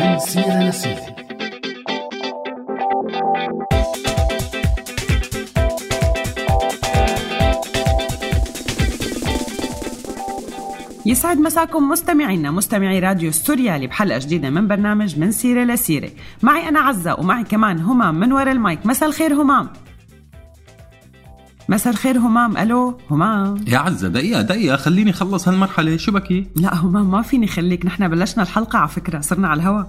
من سيرة لسيرة. يسعد مساكم مستمعينا مستمعي راديو السوريالي بحلقة جديدة من برنامج من سيرة لسيرة. معي أنا عزة ومعي كمان همام من وراء المايك. مساء الخير همام. مساء الخير همام. الو همام يا عزة، دقيقة خليني اخلص هالمرحلة. شو بكي؟ لا همام ما فيني خليك، نحن بلشنا الحلقة على فكرة، صرنا على الهوا.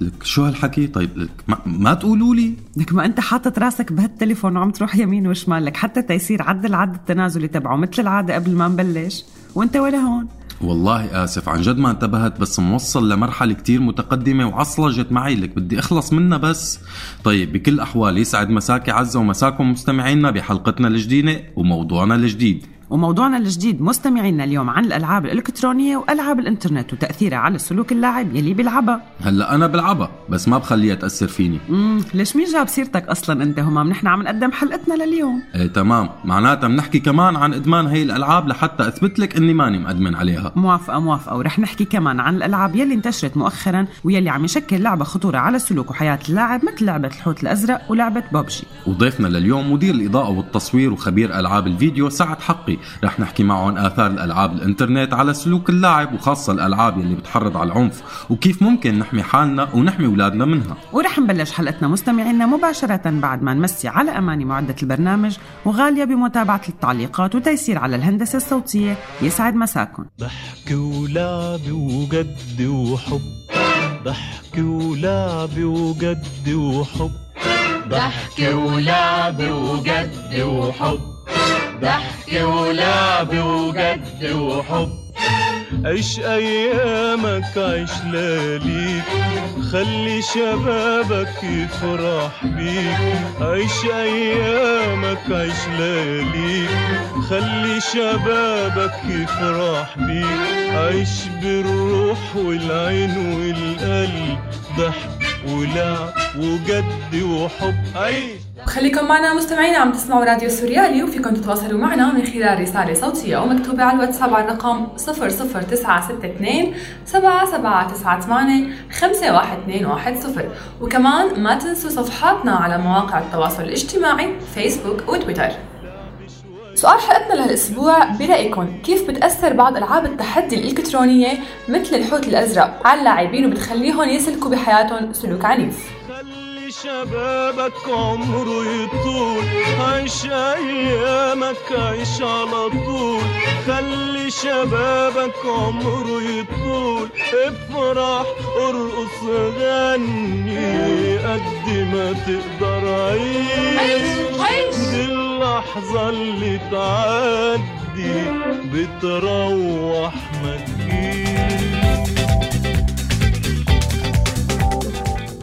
لك شو هالحكي؟ طيب لك ما تقولوا لي لك ما انت حاطط راسك بهالتليفون وعم تروح يمين وشمال، لك حتى تيسير عد التنازلي تبعه مثل العادة قبل ما نبلش وانت ولا هون. والله آسف عن جد ما انتبهت، بس موصل لمرحلة كتير متقدمة وعصلجت معي، لك بدي أخلص منها بس. طيب بكل أحوال يسعد مساكي عزة ومساكم مستمعينا بحلقتنا الجديدة وموضوعنا الجديد مستمعينا اليوم عن الألعاب الإلكترونية وألعاب الإنترنت وتأثيرها على سلوك اللاعب يلي بيلعبها. هلا أنا بلعبها بس ما بخليها تأثر فيني. ليش مين جاب سيرتك أصلا أنت همام؟ نحن عم نقدم حلقتنا لليوم. إيه تمام، معناتها بنحكي كمان عن إدمان هي الألعاب لحتى أثبت لك إني ماني مدمن عليها. موافقة. ورح نحكي كمان عن الألعاب يلي انتشرت مؤخرا ويلي عم يشكل لعبة خطورة على سلوك وحياة اللاعب، مثل لعبة الحوت الأزرق ولعبة ببجي. وضيفنا لليوم مدير الإضاءة والتصوير وخبير ألعاب الفيديو سعد حقي، رح نحكي معه عن آثار الألعاب الإنترنت على سلوك اللاعب وخاصة الألعاب اللي بتحرض على العنف وكيف ممكن نحمي حالنا ونحمي أولادنا منها. ورح نبلش حلقتنا مستمعينا مباشرة بعد ما نمسي على أماني معدة البرنامج وغالية بمتابعة التعليقات وتيسير على الهندسة الصوتية. يسعد مساكن. ضحكي ولعب وجد وحب عيش أيامك، عيش لياليك، خلي شبابك يفرح بيك. عيش أيامك، عيش لياليك، خلي شبابك يفرح بيك. عيش بالروح والعين والقلب، ضحك ولعب وجد وحب. عيش. خليكم معنا مستمعينا عم تسمعوا راديو السوريالي، وفيكم تتواصلوا معنا من خلال رسالة صوتية أو مكتوبة على الواتساب على الرقم 00962 7798 512 210. وكمان ما تنسوا صفحاتنا على مواقع التواصل الاجتماعي فيسبوك وتويتر. سؤال حلقتنا لهالاسبوع، برأيكم كيف بتأثر بعض ألعاب التحدي الإلكترونية مثل الحوت الأزرق على اللاعبين وبتخليهم يسلكوا بحياتهم سلوك عنيف؟ شبابك عمره يطول، عيش أيامك، عيش على طول، خلي شبابك عمره يطول، افرح ارقص غني قد ما تقدر، عيش دي اللحظة اللي تعدي بتروح ما تجيش.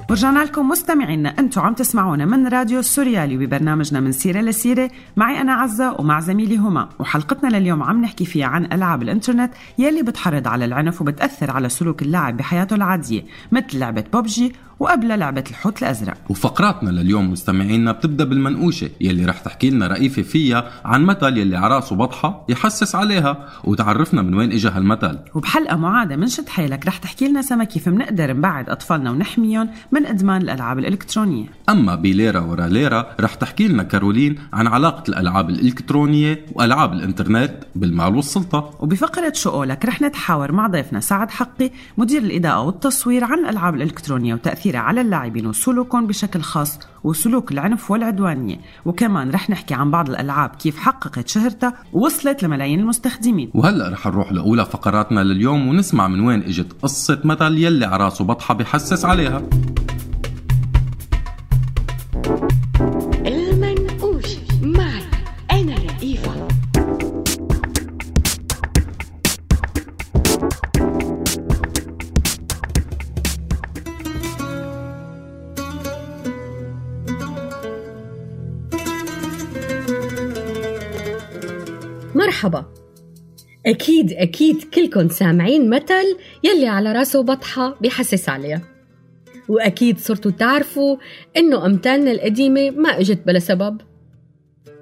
ورجعنا لكم مستمعينا، أنتوا عم تسمعونا من راديو السوريالي ببرنامجنا من سيرة لسيرة. معي أنا عزة ومع زميلي هما، وحلقتنا لليوم عم نحكي فيها عن ألعاب الإنترنت يلي بتحرض على العنف وبتأثر على سلوك اللاعب بحياته العادية، مثل لعبة ببجي وقبل لعبة الحوت الأزرق. وفقراتنا لليوم مستمعينا بتبدأ بالمنقوشة يلي رح تحكي لنا رئيفة فيها عن مثل يلي عراسه بطحة يحسس عليها وتعرفنا من وين إجا هالمثل. وبحلقة معادة من شد حيلك رح تحكي لنا سما كيف منقدر نبعد أطفالنا ونحميهم من إدمان الألعاب الإلكترونية. أما بليرة ورا ليرة رح تحكي لنا كارولين عن علاقة الألعاب الإلكترونية وألعاب الإنترنت بالمال والسلطة. وبفقرة شؤولك رح نتحاور مع ضيفنا سعد حقي مدير الإضاءة والتصوير عن الألعاب الإلكترونية وتأثير على اللاعبين وسلوكهم بشكل خاص وسلوك العنف والعدوانية. وكمان رح نحكي عن بعض الألعاب كيف حققت شهرتها ووصلت لملايين المستخدمين. وهلأ رح نروح لأولى فقراتنا لليوم ونسمع من وين إجت قصة مثل يلي عراسه بطحة بيحسس عليها. مرحبا، أكيد كلكن سامعين مثل يلي على راسه بطحة بيحسس عليها، وأكيد صرتوا تعرفوا إنه أمثالنا القديمة ما إجت بلا سبب،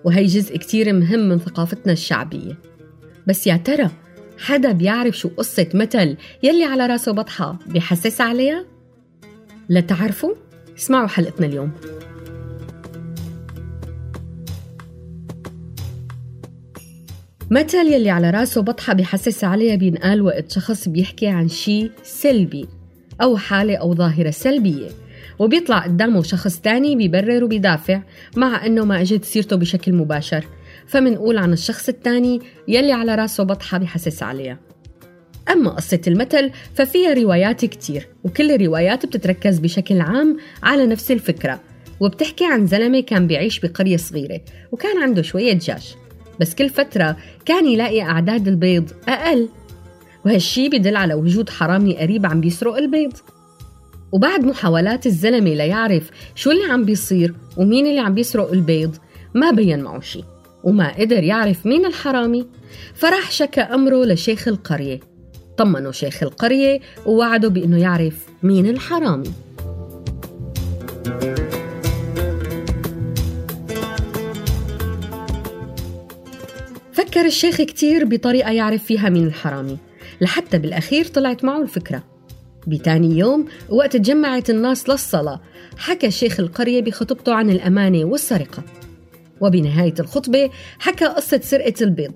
وهي جزء كتير مهم من ثقافتنا الشعبية. بس يا ترى حدا بيعرف شو قصة مثل يلي على راسه بطحة بيحسس عليها؟ لتعرفوا؟ اسمعوا حلقتنا اليوم. مثل يلي على راسه بطحة بيحسس عليها بينقال وقت شخص بيحكي عن شيء سلبي أو حالة أو ظاهرة سلبية، وبيطلع قدامه شخص تاني بيبرر وبيدافع مع أنه ما أجت سيرته بشكل مباشر، فمنقول عن الشخص التاني يلي على راسه بطحة بيحسس عليها. أما قصة المثل ففيها روايات كتير، وكل الروايات بتتركز بشكل عام على نفس الفكرة، وبتحكي عن زلمة كان بيعيش بقرية صغيرة وكان عنده شوية دجاج، بس كل فترة كان يلاقي أعداد البيض أقل، وهالشي بدل على وجود حرامي قريب عم بيسرق البيض. وبعد محاولات الزلمة ليعرف شو اللي عم بيصير ومين اللي عم بيسرق البيض ما بين معه شي، وما قدر يعرف مين الحرامي، فراح شكى أمره لشيخ القرية. طمنه شيخ القرية ووعده بأنه يعرف مين الحرامي. فكر الشيخ كتير بطريقة يعرف فيها مين الحرامي، لحتى بالأخير طلعت معه الفكرة. بتاني يوم وقت تجمعت الناس للصلاة، حكى شيخ القرية بخطبته عن الأمانة والسرقة، وبنهاية الخطبة حكى قصة سرقة البيض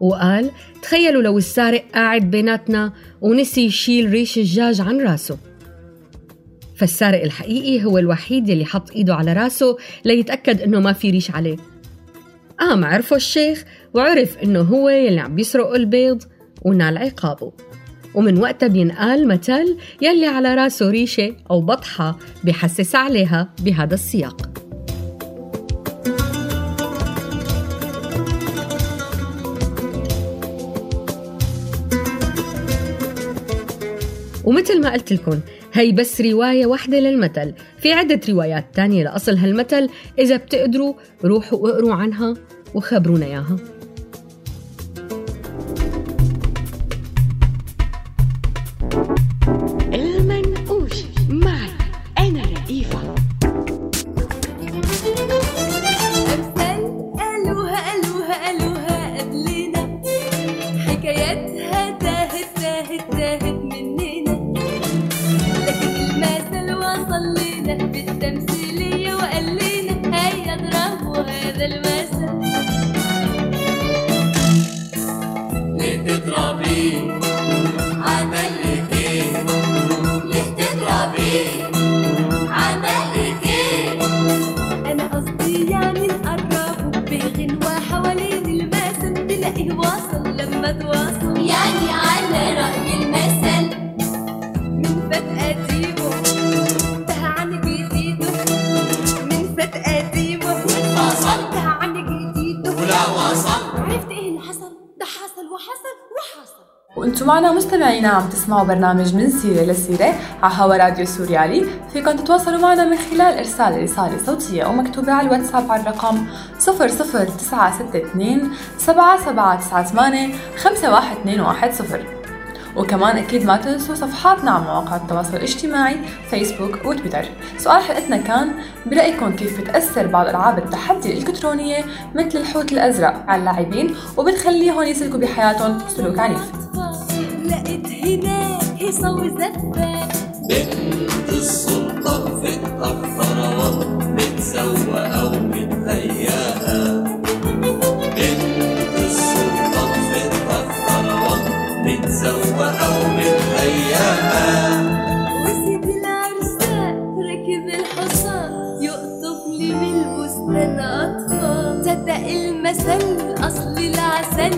وقال تخيلوا لو السارق قاعد بيناتنا ونسي يشيل ريش الدجاج عن راسه. فالسارق الحقيقي هو الوحيد اللي حط إيده على راسه ليتأكد إنه ما في ريش عليه. قام عرفه الشيخ وعرف إنه هو يلي عم بيسرق البيض ونال عقابه، ومن وقتها بينقال مثل يلي على راسه ريشة أو بطحة بيحسس عليها بهذا السياق. ومثل ما قلت لكم هي بس رواية واحدة للمثل، في عدة روايات تانية لأصل هالمثل، إذا بتقدروا روحوا واقروا عنها وخبرونا إياها. المنقوش معي أنا رئيفة. ألوها ألوها ألوها قبلنا، حكايتها تاهت تاهت تاهت مننا، لكن ما زال وصل لنا بالتمثيلية وقال لنا هيا اضربوا هذا المثل ليه تضربيه، عمل يعني على رأي المثل من فات قديمه انتهى عن جديده، من فات قديمه وانفصل انتهى عن جديده، ولا وصل عرفت ايه اللي حصل، ده حصل وحصل وحصل. وانتم معنا مستمعينا عم تسمعوا برنامج من سيرة لسيرة على هوا راديو السوريالي. فيكم تتواصلوا معنا من خلال إرسال رسالة صوتية أو مكتوبة على الواتساب على الرقم 00962 7798 512 120. وكمان أكيد ما تنسوا صفحاتنا على مواقع التواصل الاجتماعي فيسبوك وتويتر. سؤال حلقتنا كان برأيكم كيف بتأثر بعض ألعاب التحدي الإلكترونية مثل الحوت الأزرق على اللاعبين وبتخليهم يسلكوا بحياتهم سلوك عنيف؟ لقيت هناك يصوي زفة بنت السلطة في الطفرة متسوى أو متهياها، بنت السلطة في الطفرة متسوى أو متهياها، وسيد العرسة ركب الحصان يقطف لي من البستان أطفال، صدق المثل أصل العسل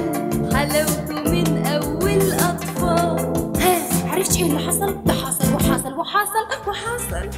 حلاوته من أول أطفال. عرفتش ايه اللي حصل؟ ده حصل وحصل وحصل وحصل.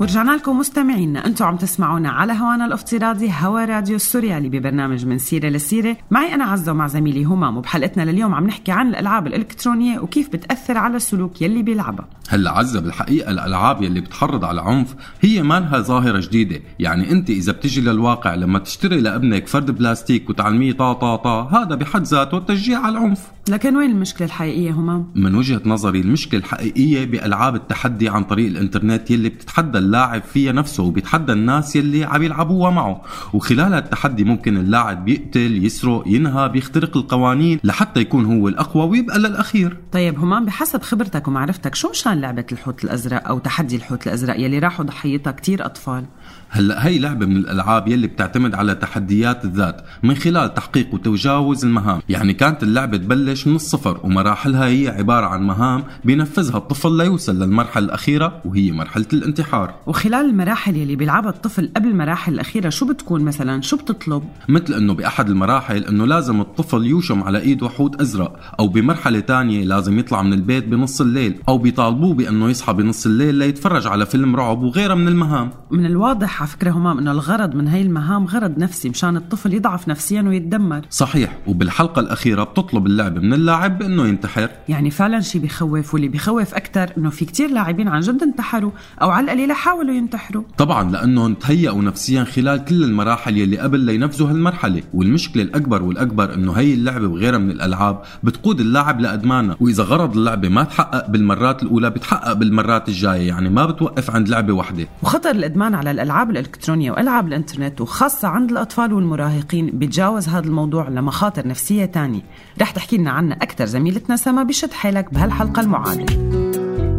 ورجعنا لكم مستمعينا، انتم عم تسمعونا على هوانا الافتراضي هوا راديو السوريالي ببرنامج من سيرة لسيرة. معي انا عزة ومع زميلي همام، وبحلقتنا لليوم عم نحكي عن الالعاب الالكترونيه وكيف بتاثر على السلوك يلي بيلعبها. هلا عزة، بالحقيقه الالعاب يلي بتحرض على العنف هي ما لها ظاهره جديده، يعني انت اذا بتجي للواقع لما تشتري لابنك فرد بلاستيك وتعلميه طا طا طا، هذا بحد ذاته تشجيع على العنف. لكن وين المشكله الحقيقيه همام؟ من وجهه نظري المشكله الحقيقيه بالعاب التحدي عن طريق الانترنت يلي بتتحدى اللاعب اللاعب فيها نفسه وبيتحدى الناس يلي عم يلعبوها معه، وخلال هالتحدي ممكن اللاعب بيقتل، يسرق، ينهب، يخترق القوانين لحتى يكون هو الأقوى ويبقى للأخير. طيب همان بحسب خبرتك ومعرفتك شو مشان لعبة الحوت الأزرق أو تحدي الحوت الأزرق يلي راحوا ضحيتها كتير أطفال؟ هلا هي لعبة من الألعاب يلي بتعتمد على تحديات الذات من خلال تحقيق وتجاوز المهام، يعني كانت اللعبة تبلش من الصفر ومراحلها هي عبارة عن مهام بينفذها الطفل ليوصل للمرحلة الأخيرة وهي مرحلة الانتحار. وخلال المراحل يلي بيلعبها الطفل قبل المراحل الأخيرة شو بتكون مثلا؟ شو بتطلب؟ مثل إنه بأحد المراحل إنه لازم الطفل يوشم على إيده حوت أزرق، أو بمرحلة تانية لازم يطلع من البيت بنص الليل، أو بيطالبوه بإنه يصحى بنص الليل ليتفرج على فيلم رعب وغيرها من المهام. من الواضح على فكرة همام إنه الغرض من هاي المهام غرض نفسي مشان الطفل يضعف نفسيا ويتدمر. صحيح، وبالحلقة الأخيرة بتطلب اللعبة من اللاعب إنه ينتحر. يعني فعلا شيء بيخوف، واللي بيخوف أكتر إنه في كتير لاعبين عن جد انتحروا أو على القليلة حاولوا ينتحروا. طبعا لأنهم تهيأوا نفسيا خلال كل المراحل يلي قبل لينفذوا هالمرحلة، والمشكلة الأكبر والأكبر إنه هي اللعبة وغيرها من الألعاب بتقود اللاعب لأدمانها، وإذا غرض اللعبة ما تحقق بالمرات الأولى بتحقق بالمرات الجاية، يعني ما بتوقف عند لعبة واحدة. وخطر الإدمان على الألعاب الإلكترونية وألعاب الإنترنت وخاصة عند الأطفال والمراهقين بتجاوز هذا الموضوع لمخاطر نفسية تانية، رح تحكي لنا عنها أكتر زميلتنا سما بشد حيلك بهالحلقة المعادلة.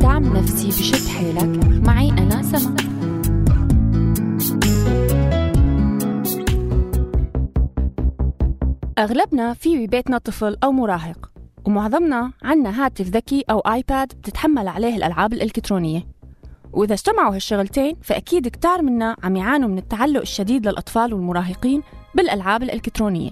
دعم نفسي بشد حيلك، معي أنا سما. أغلبنا في ببيتنا طفل أو مراهق، ومعظمنا عنا هاتف ذكي أو آيباد بتتحمل عليه الألعاب الإلكترونية، وإذا اجتمعوا هالشغلتين فأكيد كتار منا عم يعانوا من التعلق الشديد للأطفال والمراهقين بالألعاب الإلكترونية.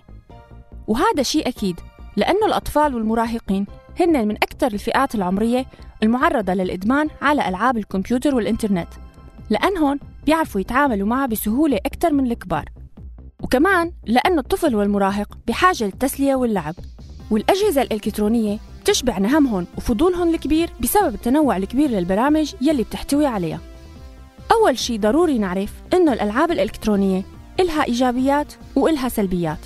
وهذا شيء أكيد لأنه الأطفال والمراهقين هن من أكثر الفئات العمرية المعرضة للإدمان على ألعاب الكمبيوتر والإنترنت، لأنهم بيعرفوا يتعاملوا معها بسهولة أكثر من الكبار، وكمان لأنه الطفل والمراهق بحاجة للتسلية واللعب، والأجهزة الإلكترونية بتشبع نهمهم وفضولهم الكبير بسبب التنوع الكبير للبرامج يلي بتحتوي عليها. أول شيء ضروري نعرف إنه الألعاب الإلكترونية إلها إيجابيات وإلها سلبيات،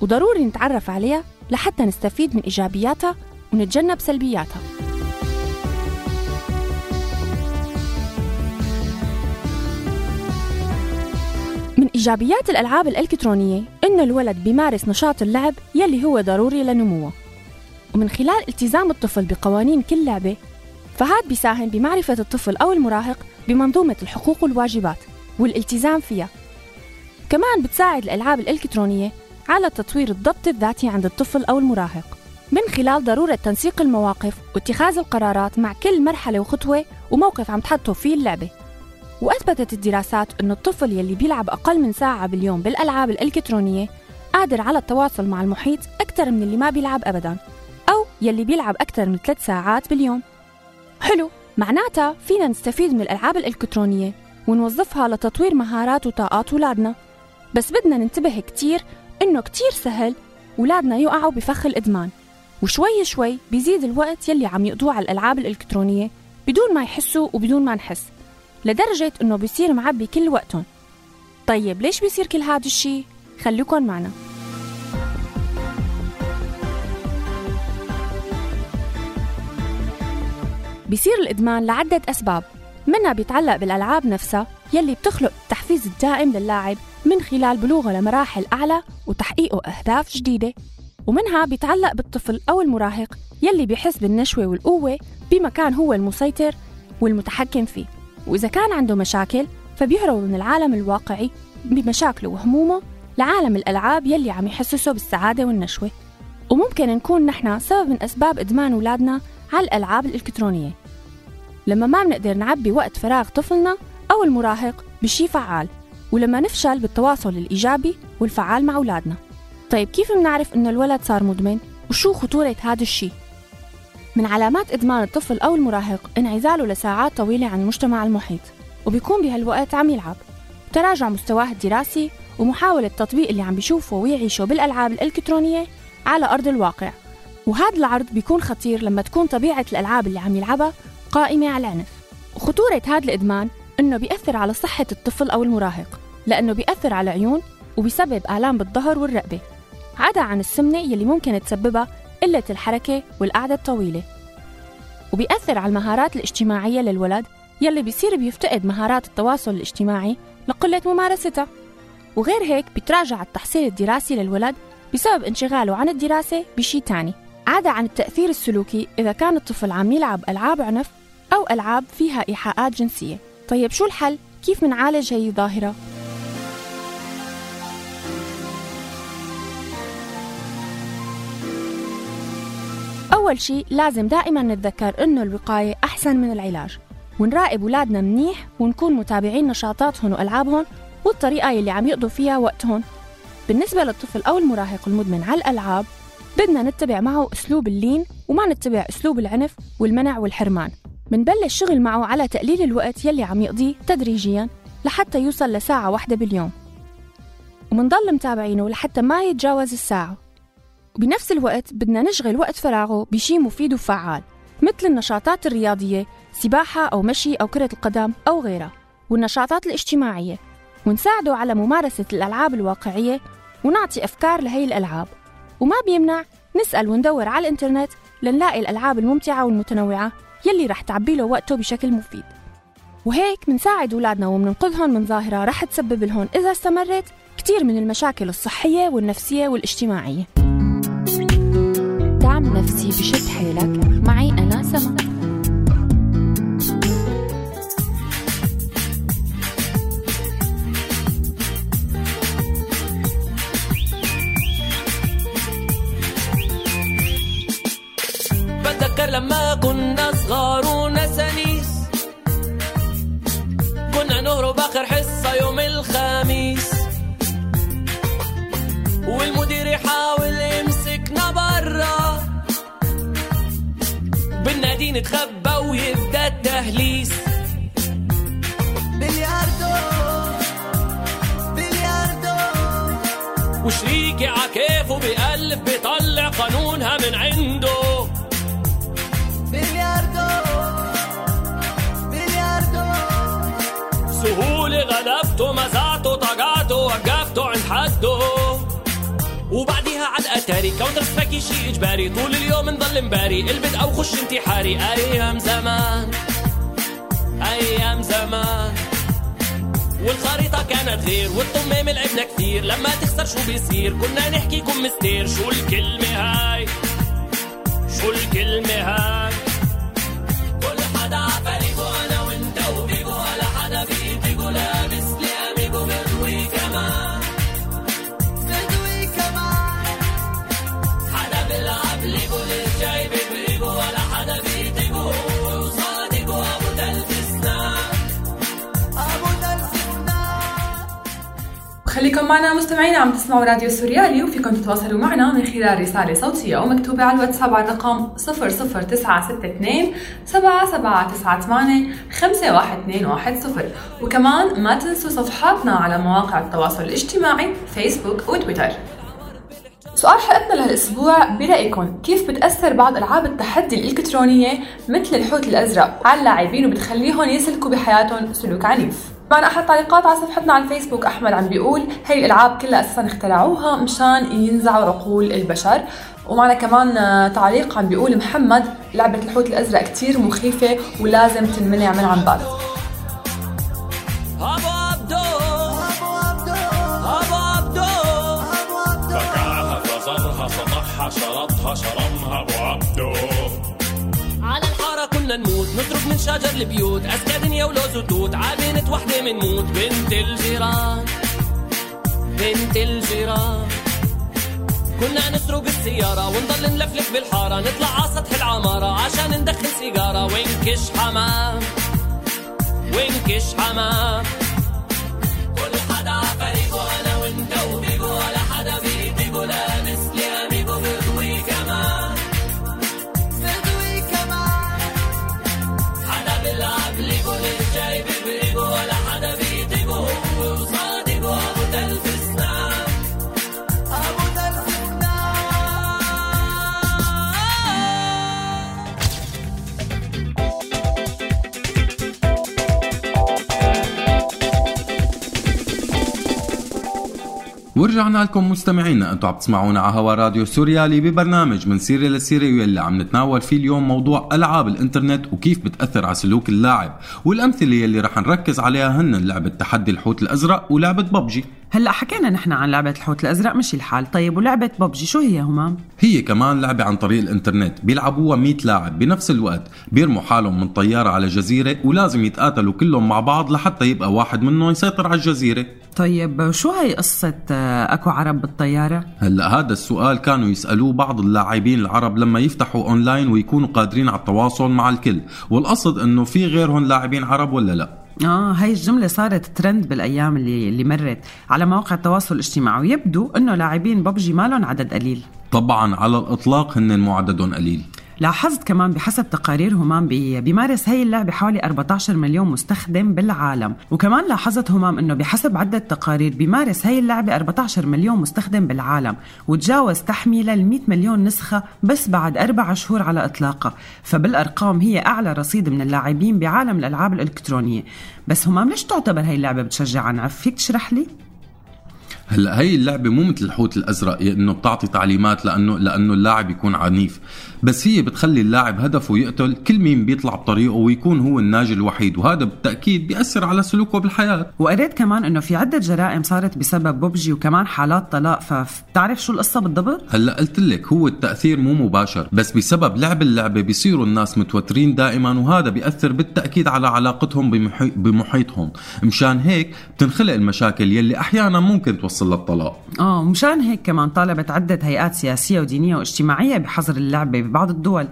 وضروري نتعرف عليها لحتى نستفيد من إيجابياتها ونتجنب سلبياتها. من إيجابيات الألعاب الإلكترونية إنه الولد بيمارس نشاط اللعب يلي هو ضروري لنموه، ومن خلال التزام الطفل بقوانين كل لعبة فهاد بيساهم بمعرفة الطفل أو المراهق بمنظومة الحقوق والواجبات والالتزام فيها. كمان بتساعد الألعاب الإلكترونية على تطوير الضبط الذاتي عند الطفل أو المراهق من خلال ضرورة تنسيق المواقف واتخاذ القرارات مع كل مرحلة وخطوة وموقف عم تحطه فيه اللعبة. وأثبتت الدراسات أن الطفل يلي بيلعب أقل من ساعة باليوم بالألعاب الإلكترونية قادر على التواصل مع المحيط أكثر من اللي ما بيلعب أبداً، أو يلي بيلعب أكثر من 3 ساعات باليوم. حلو، معناتها فينا نستفيد من الألعاب الإلكترونية ونوظفها لتطوير مهارات وطاقات ولادنا، بس بدنا ننتبه كتير أنه كتير سهل ولادنا يقعوا بفخ الإدمان، وشوي شوي بيزيد الوقت يلي عم يقضوه على الألعاب الإلكترونية بدون ما يحسوا وبدون ما نحس، لدرجة أنه بيصير معبي كل وقتهم. طيب ليش بيصير كل هذا الشيء؟ خليكن معنا. بيصير الإدمان لعدة أسباب، منها بيتعلق بالألعاب نفسها يلي بتخلق التحفيز الدائم للاعب من خلال بلوغه لمراحل أعلى وتحقيقه أهداف جديدة، ومنها بيتعلق بالطفل أو المراهق يلي بيحس بالنشوة والقوة بمكان هو المسيطر والمتحكم فيه، وإذا كان عنده مشاكل فبيهرب من العالم الواقعي بمشاكله وهمومه لعالم الألعاب يلي عم يحسسه بالسعادة والنشوة. وممكن نكون نحن سبب من أسباب إدمان أولادنا على الألعاب الإلكترونية لما ما بنقدر نعبي وقت فراغ طفلنا أو المراهق بشي فعال، ولما نفشل بالتواصل الإيجابي والفعال مع أولادنا. طيب كيف بنعرف إن الولد صار مدمن وشو خطورة هذا الشيء؟ من علامات إدمان الطفل أو المراهق انعزاله لساعات طويلة عن المجتمع المحيط، وبيكون بهالوقت عم يلعب، تراجع مستواه الدراسي، ومحاولة تطبيق اللي عم بيشوفه ويعيشه بالألعاب الإلكترونية على أرض الواقع. وهذا العرض بيكون خطير لما تكون طبيعة الألعاب اللي عم يلعبها قائمة على العنف. وخطورة هذا الإدمان إنه بيأثر على صحة الطفل أو المراهق، لأنه بيأثر على عيون وبيسبب آلام بالظهر والرقبة، عدا عن السمنة يلي ممكن تسببها قلة الحركة والقعدة الطويلة. وبيأثر على المهارات الاجتماعية للولد يلي بيصير بيفتقد مهارات التواصل الاجتماعي لقلة ممارستها، وغير هيك بيتراجع التحصيل الدراسي للولد بسبب انشغاله عن الدراسة بشي تاني، عدا عن التأثير السلوكي إذا كان الطفل عم يلعب ألعاب عنف أو ألعاب فيها إيحاءات جنسية. طيب شو الحل؟ كيف منعالج هاي الظاهرة؟ أول شيء لازم دائما نتذكر إنه الوقاية أحسن من العلاج، ونراقب ولادنا منيح ونكون متابعين نشاطاتهم وألعابهم والطريقة اللي عم يقضوا فيها وقتهم. بالنسبة للطفل أو المراهق المدمن على الألعاب بدنا نتبع معه أسلوب اللين وما نتبع أسلوب العنف والمنع والحرمان. منبلش شغل معه على تقليل الوقت يلي عم يقضيه تدريجياً لحتى يوصل لساعة واحدة باليوم، ومنضل متابعينه لحتى ما يتجاوز الساعة. وبنفس الوقت بدنا نشغل وقت فراغه بشي مفيد وفعال مثل النشاطات الرياضية، سباحة أو مشي أو كرة القدم أو غيرها، والنشاطات الاجتماعية، ونساعده على ممارسة الألعاب الواقعية ونعطي أفكار لهي الألعاب. وما بيمنع نسأل وندور على الإنترنت لنلاقي الألعاب الممتعة والمتنوعة يلي رح تعبي له وقته بشكل مفيد. وهيك منساعد أولادنا ومننقذهم من ظاهرة رح تسبب لهم إذا استمرت كتير من المشاكل الصحية والنفسية والاجتماعية. دعم نفسي بشد حيلك، معي أنا سما. لما كنا صغار ونسانيس كنا نهرب آخر حصة يوم الخميس، والمدير يحاول يمسكنا برا، بالنادي نتخبى ويبدأ التهليس. بلياردو بلياردو وشريكي عكيفه بقلب بيطلع قانونها من عنده. سهولة غلبته، مزعته، طقعته، وقفته عند حده. وبعديها على الأتاري كاونتر سترايك شي إجباري، طول اليوم نضل مباري، البد أو خش انتحاري. أيام زمان أيام زمان، والخريطة كانت غير، والطمام لعبنا كتير، لما تخسر شو بيصير كنا نحكي كن مستير. شو الكلمة هاي، شو الكلمة هاي، كل حدا عفريكو أنا وانت وبيكو على حدا بيتيكو لابس لأميكو بدوي كمان بدوي كمان، حدا بيلعب ليكو للجاي بيبريكو ولا حدا بيتيكو وصاديكو أبو تلف سنان أبو تلف سنان. خليكم معنا مستمعين، عم تسمعوا راديو السوريالي، وفيكم تتواصلوا معنا من خلال رسالة صوتية أو مكتوبة على الواتساب على الرقم 00962 7798 512 210. وكمان ما تنسوا صفحاتنا على مواقع التواصل الاجتماعي فيسبوك وتويتر. سؤال حلقتنا لهالاسبوع، برأيكم كيف بتأثر بعض ألعاب التحدي الإلكترونية مثل الحوت الأزرق على اللاعبين وبتخليهم يسلكوا بحياتهم سلوك عنيف؟ معنا أحد تعليقات على صفحتنا على الفيسبوك، أحمد عم بيقول هاي الألعاب كلها أساساً اخترعوها مشان ينزعوا عقول البشر. ومعنا كمان تعليق عم بيقول محمد لعبة الحوت الأزرق كتير مخيفة ولازم تنمنع من عن بعد. نموت نضرب من شجر البيوت، أذكى دنيا ولوز وتوت، عابنت وحدة من موت، بنت الجيران بنت الجيران. كنا نسرق السيارة ونضل نلفلف بالحارة، نطلع على سطح العمارة عشان ندخن سيجارة، وينكش حمام وينكش حمام، كل حدا عفريقه أنا وانت وبيقو ولا حدا بيتيقو لابس لأميقو بدوي كمان ليكو للجاي بيبريكو ولا حدا بيتيكو وصاديكو أبو تلف سنان أبو تلف سنان. ورجعنا لكم مستمعينا، انتم عم تسمعونا على هوا راديو السوريالي ببرنامج من سيرة لسيرة، واللي عم نتناول فيه اليوم موضوع العاب الانترنت وكيف بتاثر على سلوك اللاعب، والامثله اللي رح نركز عليها هن لعبه تحدي الحوت الازرق ولعبه ببجي. هلا حكينا نحن عن لعبه الحوت الازرق مش الحال، طيب ولعبه ببجي شو هي همام؟ هي كمان لعبه عن طريق الانترنت بيلعبوها 100 لاعب بنفس الوقت، بيرموا حالهم من طياره على جزيره ولازم يتقاتلوا كلهم مع بعض لحتى يبقى واحد منهم يسيطر على الجزيره. طيب شو هي قصه اكو عرب بالطياره؟ هلا هذا السؤال كانوا يسالوه بعض اللاعبين العرب لما يفتحوا اونلاين ويكونوا قادرين على التواصل مع الكل، والقصد انه في غيرهم لاعبين عرب ولا لا. هاي الجملة صارت ترند بالأيام اللي مرت على مواقع التواصل الاجتماعي، ويبدو أنه لاعبين ببجي مالهم عدد قليل. طبعا على الإطلاق هن مو عددهم قليل. لاحظت كمان بحسب تقارير همام بيمارس هاي اللعبة حوالي 14 مليون مستخدم بالعالم، وكمان لاحظت همام أنه بحسب عدة تقارير بيمارس هاي اللعبة 14 مليون مستخدم بالعالم، وتجاوز تحميلها 100 مليون نسخة بس بعد 4 شهور على إطلاقها، فبالأرقام هي أعلى رصيد من اللاعبين بعالم الألعاب الإلكترونية. بس همام ليش تعتبر هاي اللعبة بتشجع عنف؟ فيك تشرح لي؟ هلا هي اللعبه مو مثل الحوت الازرق انه بتعطي تعليمات لانه اللاعب يكون عنيف، بس هي بتخلي اللاعب هدفه يقتل كل مين بيطلع بطريقه ويكون هو الناجي الوحيد، وهذا بالتاكيد بياثر على سلوكه بالحياه. وقريت كمان انه في عده جرائم صارت بسبب ببجي وكمان حالات طلاق، فبتعرف شو القصه بالضبط؟ هلا قلت لك هو التاثير مو مباشر، بس بسبب لعب اللعبه بيصيروا الناس متوترين دائما، وهذا بياثر بالتاكيد على علاقتهم بمحيطهم، مشان هيك بتنخلق المشاكل يلي احيانا ممكن توصل للطلاق. مشان هيك كمان طالبت عدة هيئات سياسية ودينية واجتماعية بحظر اللعبة ببعض الدول،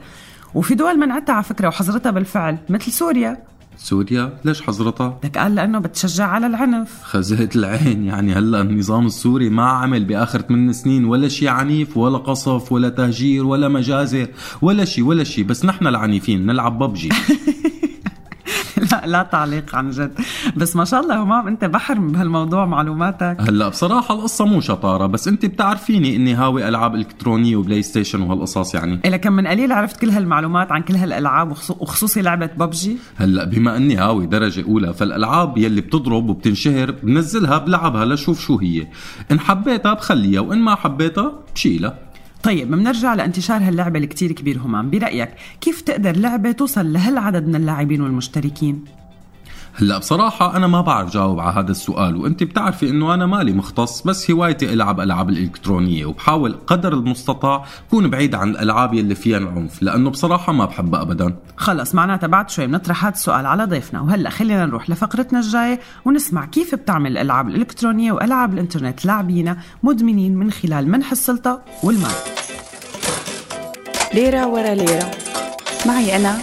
وفي دول منعتها على فكرة وحظرتها بالفعل مثل سوريا ليش حظرتها؟ لك قال لأنه بتشجع على العنف. خزيت العين، يعني هلأ النظام السوري ما عمل بآخر 8 سنين ولا شيء عنيف ولا قصف ولا تهجير ولا مجازر ولا شيء، بس نحن العنيفين نلعب ببجي. لا تعليق عن جد، بس ما شاء الله همام انت بحر بهالموضوع معلوماتك. هلا بصراحه القصه مو شطاره، بس انت بتعرفيني اني هاوي العاب الكترونيه وبلاي ستيشن وهالقصص، يعني الا كم من قليل عرفت كل هالمعلومات عن كل هالالعاب وخصوصي لعبه ببجي. هلا بما اني هاوي درجه اولى، فالالعاب يلي بتضرب وبتنشهر بنزلها بلعبها لشوف شو هي، ان حبيتها بخليها وان ما حبيتها بشيلها. طيب منرجع لانتشار هاللعبة الكتير كبير همام، برأيك كيف تقدر لعبة توصل لهالعدد من اللاعبين والمشتركين؟ هلا بصراحة أنا ما بعرف جاوب على هذا السؤال، وأنت بتعرفي إنه أنا مالي مختص، بس هوايتي ألعب ألعاب الإلكترونية، وبحاول قدر المستطاع كون بعيد عن الألعاب اللي فيها العنف، لأنه بصراحة ما بحبها أبدا. خلص معناتها بعد شوي بنطرح هذا السؤال على ضيفنا، وهلا خلينا نروح لفقرتنا الجاية ونسمع كيف بتعمل الألعاب الإلكترونية وألعاب الإنترنت لاعبينا مدمنين من خلال منح السلطة والمال. ليرة ورا ليرة، معي أنا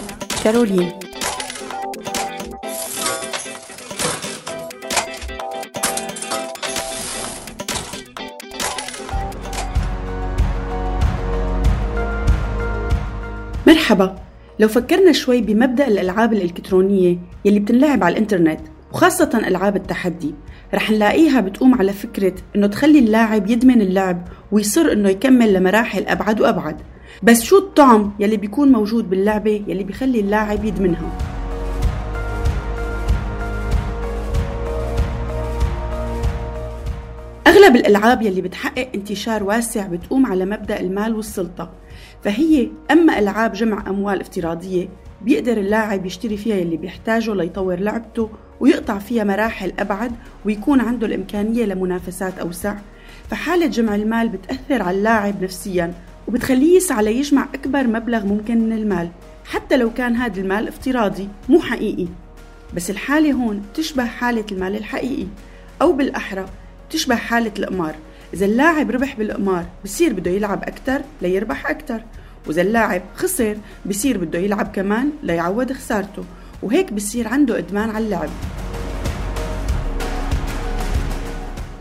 كارولين. مرحبا. لو فكرنا شوي بمبدأ الألعاب الإلكترونية يلي بتنلعب على الإنترنت وخاصة ألعاب التحدي، رح نلاقيها بتقوم على فكرة إنه تخلي اللاعب يدمن اللعب ويصر إنه يكمل لمراحل أبعد وأبعد. بس شو الطعم يلي بيكون موجود باللعبة يلي بيخلي اللاعب يدمنها؟ أغلب الألعاب يلي بتحقق انتشار واسع بتقوم على مبدأ المال والسلطة، فهي أما ألعاب جمع أموال افتراضية بيقدر اللاعب يشتري فيها يلي بيحتاجه ليطور لعبته ويقطع فيها مراحل أبعد ويكون عنده الإمكانية لمنافسات أوسع، فحالة جمع المال بتأثر على اللاعب نفسياً وبتخليه يسعى ليجمع أكبر مبلغ ممكن من المال، حتى لو كان هذا المال افتراضي مو حقيقي. بس الحالة هون تشبه حالة المال الحقيقي، أو بالأحرى تشبه حالة القمار. إذا اللاعب ربح بالقمار بصير بده يلعب أكتر ليربح أكتر، وإذا اللاعب خسر بصير بده يلعب كمان ليعوض خسارته، وهيك بصير عنده إدمان على اللعب.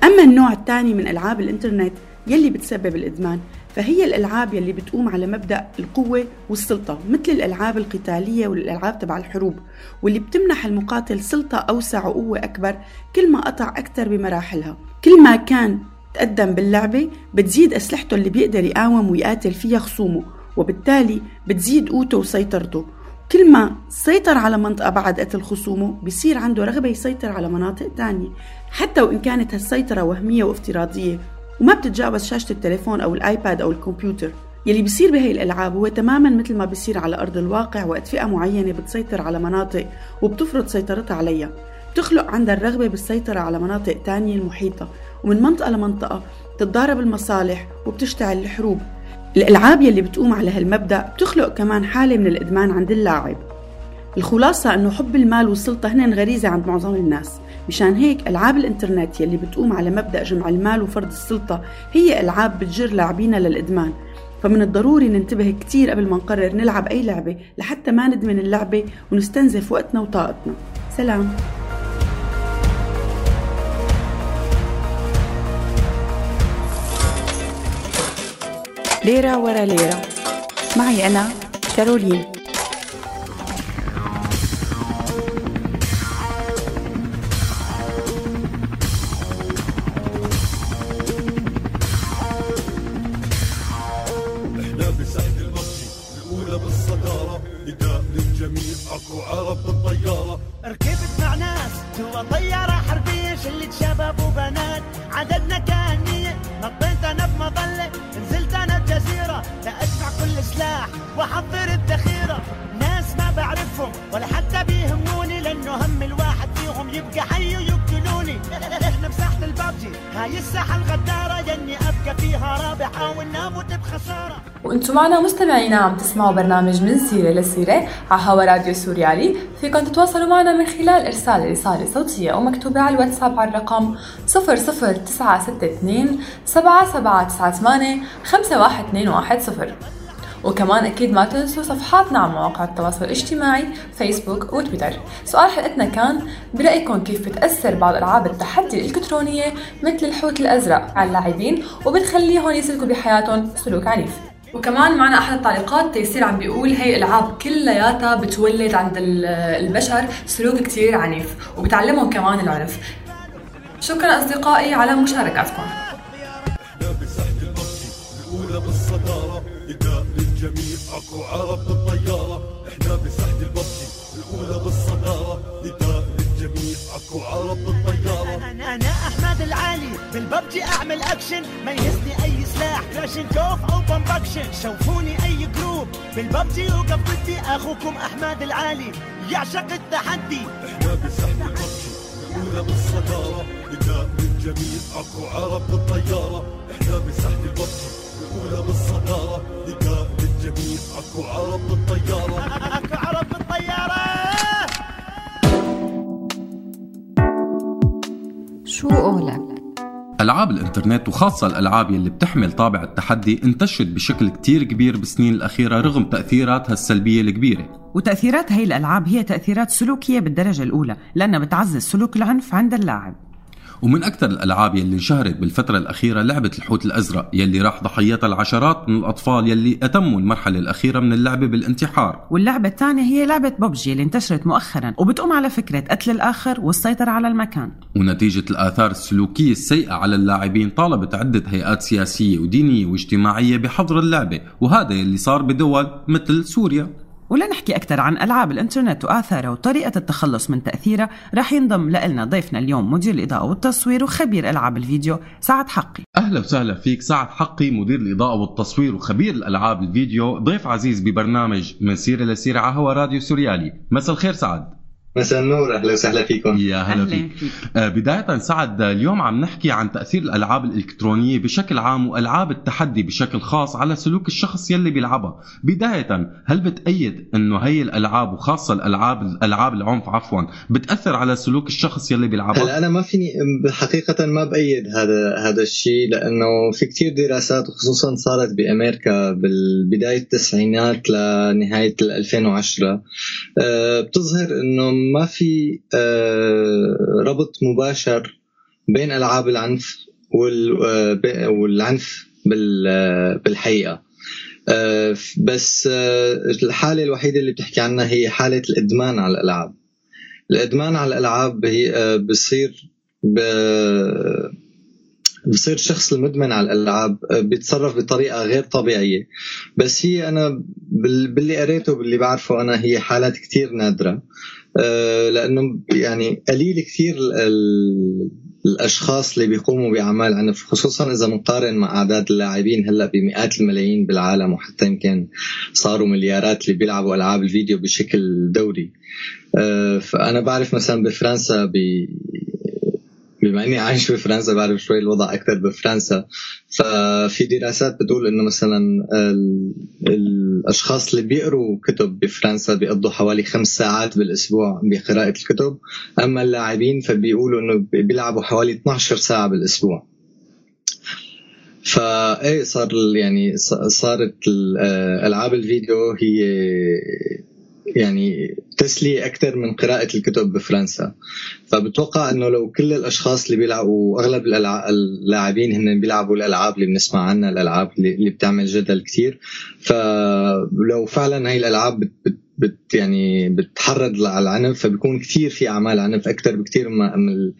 أما النوع الثاني من ألعاب الإنترنت يلي بتسبب الإدمان، فهي الألعاب يلي بتقوم على مبدأ القوة والسلطة، مثل الألعاب القتالية والألعاب تبع الحروب، واللي بتمنح المقاتل سلطة أوسع وقوة أكبر كل ما قطع أكتر بمراحلها. كل ما كان تقدم باللعبة بتزيد أسلحته اللي بيقدر يقاوم ويقاتل فيها خصومه، وبالتالي بتزيد قوته وسيطرته. كل ما سيطر على منطقة بعد قتل خصومه بيصير عنده رغبة يسيطر على مناطق تانية، حتى وإن كانت هالسيطرة وهمية وافتراضية وما بتتجاوز شاشة التليفون أو الآيباد أو الكمبيوتر. يلي بيصير بهي الألعاب هو تماماً مثل ما بيصير على أرض الواقع وقت فئة معينة بتسيطر على مناطق وبتفرض سيطرتها عليها، بتخلق عندها الرغبة بالسيطرة على مناطق تانية المحيطة، ومن منطقة لمنطقة بتتضارب المصالح وبتشتعل الحروب. الألعاب يلي بتقوم على هالمبدأ بتخلق كمان حالة من الإدمان عند اللاعب. الخلاصة أنه حب المال والسلطة هن غريزة عند معظم الناس، مشان هيك ألعاب الإنترنت يلي بتقوم على مبدأ جمع المال وفرض السلطة هي ألعاب بتجر لاعبينا للإدمان. فمن الضروري ننتبه كتير قبل ما نقرر نلعب أي لعبة لحتى ما ندمن اللعبة ونستنزف وقتنا وطاقتنا. سلام. ليرة ورا ليرة، معي أنا كارولين. وانتم معنا مستمعينا عم تسمعوا برنامج من سيرة لسيرة على هوا راديو السوريالي. فيكم تتواصلوا معنا من خلال ارسال رسالة صوتية او مكتوبة على الواتساب على الرقم 00962779851210. وكمان اكيد ما تنسوا صفحاتنا على مواقع التواصل الاجتماعي فيسبوك وتويتر. سؤال حلقتنا كان: برأيكم كيف بتأثر بعض ألعاب التحدي الإلكترونية مثل الحوت الأزرق على اللاعبين وبتخليهم يسلكوا بحياتهم سلوك عنيف؟ وكمان معنا أحد التعليقات تيسير عم بيقول: هي الألعاب كلياتها بتولد عند البشر سلوك كتير عنيف وبتعلمهم كمان العنف. شكرا أصدقائي على مشاركتكم. جميع أكو عرب بالطيارة، إحنا بسحد الببجي الأولى بالصدارة، نداء للجميع أكو عرب بالطيارة. أنا أحمد العالي بالببجي أعمل أكشن، ما يهزني أي سلاح كلاشين كوف أو بمبكشن، شوفوني أي جروب بالببجي وقبضتي، أخوكم أحمد العالي يعشق التحدي. إحنا بسحد الببجي الأولى بالصدارة، نداء للجميع أكو عرب بالطيارة، إحنا بسحد الببجي الأولى بالصدارة، نداء جميل أكو عرب بالطيارة، أكو عرب بالطيارة. شو قولك؟ ألعاب الإنترنت وخاصة الألعاب يلي بتحمل طابع التحدي انتشت بشكل كتير كبير بالسنين الأخيرة رغم تأثيراتها السلبية الكبيرة. وتأثيرات هاي الألعاب هي تأثيرات سلوكية بالدرجة الأولى، لأنها بتعزز سلوك العنف عند اللاعب. ومن أكثر الألعاب يلي انشهرت بالفترة الأخيرة لعبة الحوت الأزرق يلي راح ضحيتها العشرات من الأطفال يلي أتموا المرحلة الأخيرة من اللعبة بالانتحار. واللعبة الثانية هي لعبة ببجي اللي انتشرت مؤخرا وبتقوم على فكرة قتل الآخر والسيطرة على المكان. ونتيجة الآثار السلوكية السيئة على اللاعبين طالبت عدة هيئات سياسية ودينية واجتماعية بحظر اللعبة، وهذا يلي صار بدول مثل سوريا. ولنحكي أكثر عن ألعاب الإنترنت وآثارها وطريقة التخلص من تأثيرها، رح ينضم لنا ضيفنا اليوم مدير الإضاءة والتصوير وخبير ألعاب الفيديو سعد حقي. أهلا وسهلا فيك سعد حقي، مدير الإضاءة والتصوير وخبير الألعاب الفيديو، ضيف عزيز ببرنامج من سيرة لسيرة على هوا راديو سوريالي. مساء الخير سعد. مساء النور، أهلا وسهلا فيكم. يا هلا فيك. بداية سعد، اليوم عم نحكي عن تأثير الألعاب الإلكترونية بشكل عام وألعاب التحدي بشكل خاص على سلوك الشخص يلي بيلعبها. بداية، هل بتأيد أنه هي الألعاب وخاصة الألعاب العنف بتأثر على سلوك الشخص يلي بيلعبها؟ هلا أنا ما فيني حقيقة ما بأيد هذا الشيء، لأنه في كتير دراسات وخصوصا صارت بأمريكا بالبداية التسعينات لنهاية 2010 بتظهر أنه ما في ربط مباشر بين ألعاب العنف والعنف بالحقيقة، بس الحالة الوحيدة اللي بتحكي عنها هي حالة الإدمان على الألعاب. الإدمان على الألعاب بصير بصير الشخص المدمن على الألعاب بيتصرف بطريقة غير طبيعية. بس هي أنا باللي قريته باللي بعرفه أنا هي حالات كتير نادرة، لأنه يعني قليل كتير الأشخاص اللي بيقوموا بأعمال عنف، خصوصا إذا منقارن مع أعداد اللاعبين هلأ بمئات الملايين بالعالم، وحتى يمكن صاروا مليارات اللي بيلعبوا ألعاب الفيديو بشكل دوري. فأنا بعرف مثلا بفرنسا، بما أني عايش بفرنسا بعرف شوي الوضع أكثر بفرنسا، ففي دراسات بتقول أنه مثلا الأشخاص اللي بيقروا كتب بفرنسا بيقضوا حوالي 5 ساعات بالأسبوع بقراءة الكتب، أما اللاعبين فبيقولوا أنه بيلعبوا حوالي 12 ساعة بالأسبوع. فأي صار يعني صارت ألعاب الفيديو هي يعني تسلية أكثر من قراءة الكتب بفرنسا. فبتوقع أنه لو كل الأشخاص اللي بيلعبوا، أغلب اللاعبين هن بيلعبوا الألعاب اللي بنسمع عنها، الألعاب اللي بتعمل جدل كتير، فلو فعلا هاي الألعاب يعني بتحرض على العنف، فبيكون كتير في أعمال عنف أكتر بكتير من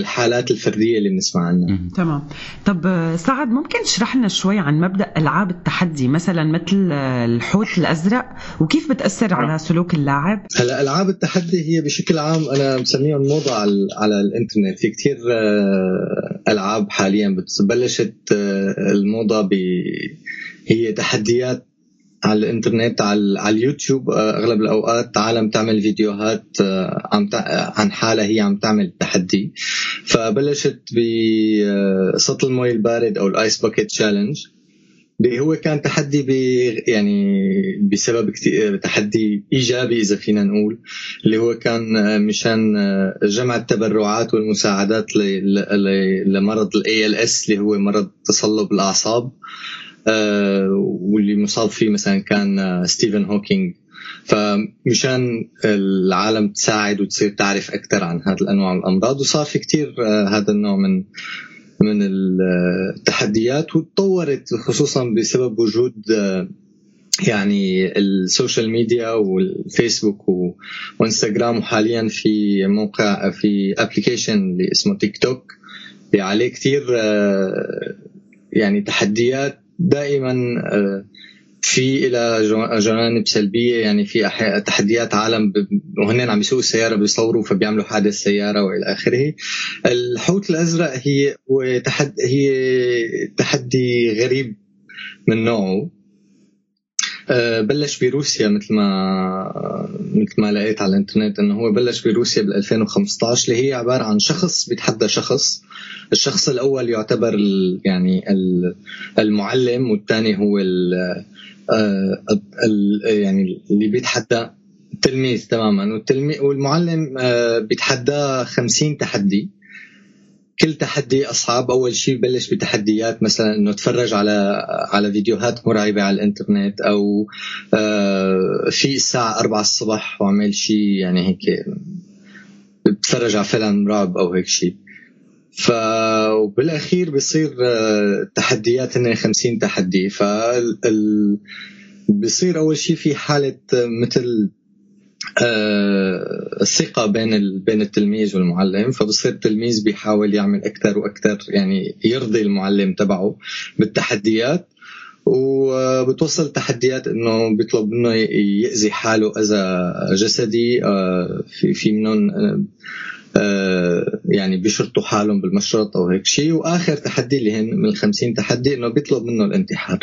الحالات الفردية اللي بنسمع عنها. تمام. طب سعد، ممكن تشرح لنا شوي عن مبدأ ألعاب التحدي، مثلا مثل الحوت الأزرق، وكيف بتأثر على سلوك اللاعب؟ هلا ألعاب التحدي هي بشكل عام أنا مسميهم موضة على الإنترنت. في كتير ألعاب حاليا بلشت الموضة هي تحديات على الانترنت، على اليوتيوب. اغلب الاوقات عالم تعمل فيديوهات عن حالها هي عم تعمل تحدي. فبلشت بسطل المي البارد او الايس باكيت تشالنج، اللي هو كان تحدي يعني بسبب تحدي ايجابي اذا فينا نقول، اللي هو كان مشان جمع التبرعات والمساعدات لمرض ALS اللي هو مرض تصلب الاعصاب، واللي مصاب فيه مثلا كان ستيفن هوكينج. فمشان العالم تساعد وتصير تعرف أكثر عن هذا الأنواع من الأمراض، وصار في كتير هذا النوع من التحديات، وتطورت خصوصا بسبب وجود يعني السوشيال ميديا والفيسبوك وانستغرام، وحاليا في موقع في ابلكيشن اللي اسمه تيك توك اللي عليه كتير يعني تحديات دائما في إلى جوانب سلبية. يعني في تحديات عالم وهن عم يسوقوا السيارة بيصوروا فبيعملوا حادث سيارة وإلى آخره. الحوت الأزرق هي تحدي غريب من نوعه، بلش بروسيا مثل ما لقيت على الانترنت انه هو بلش بروسيا بال2015، اللي هي عباره عن شخص بيتحدى شخص. الشخص الاول يعتبر يعني المعلم، والثاني هو يعني اللي بيتحدى التلميذ تماما، والمعلم بيتحدى 50 تحدي، كل تحدي أصعب. أول شيء بلش بتحديات مثلا إنه تفرج على فيديوهات مرعبة على الإنترنت، أو في الساعة 4 الصبح وعمل شيء يعني هيك بتفرج على فيلم رعب أو هيك شيء. وبالأخير بيصير تحديات هنا 50 تحدي. بيصير أول شيء في حالة مثل الثقة بين التلميذ والمعلم، فبصير التلميذ بيحاول يعمل أكثر وأكثر يعني يرضي المعلم تبعه بالتحديات، وبتوصل التحديات إنه بيطلب منه يأذي حاله أذى جسدي. في منهم يعني بيشرطوا حالهم بالمشرط أو هيك شيء. وآخر تحدي اللي هن من 50 تحدي إنه بيطلب منه الانتحار.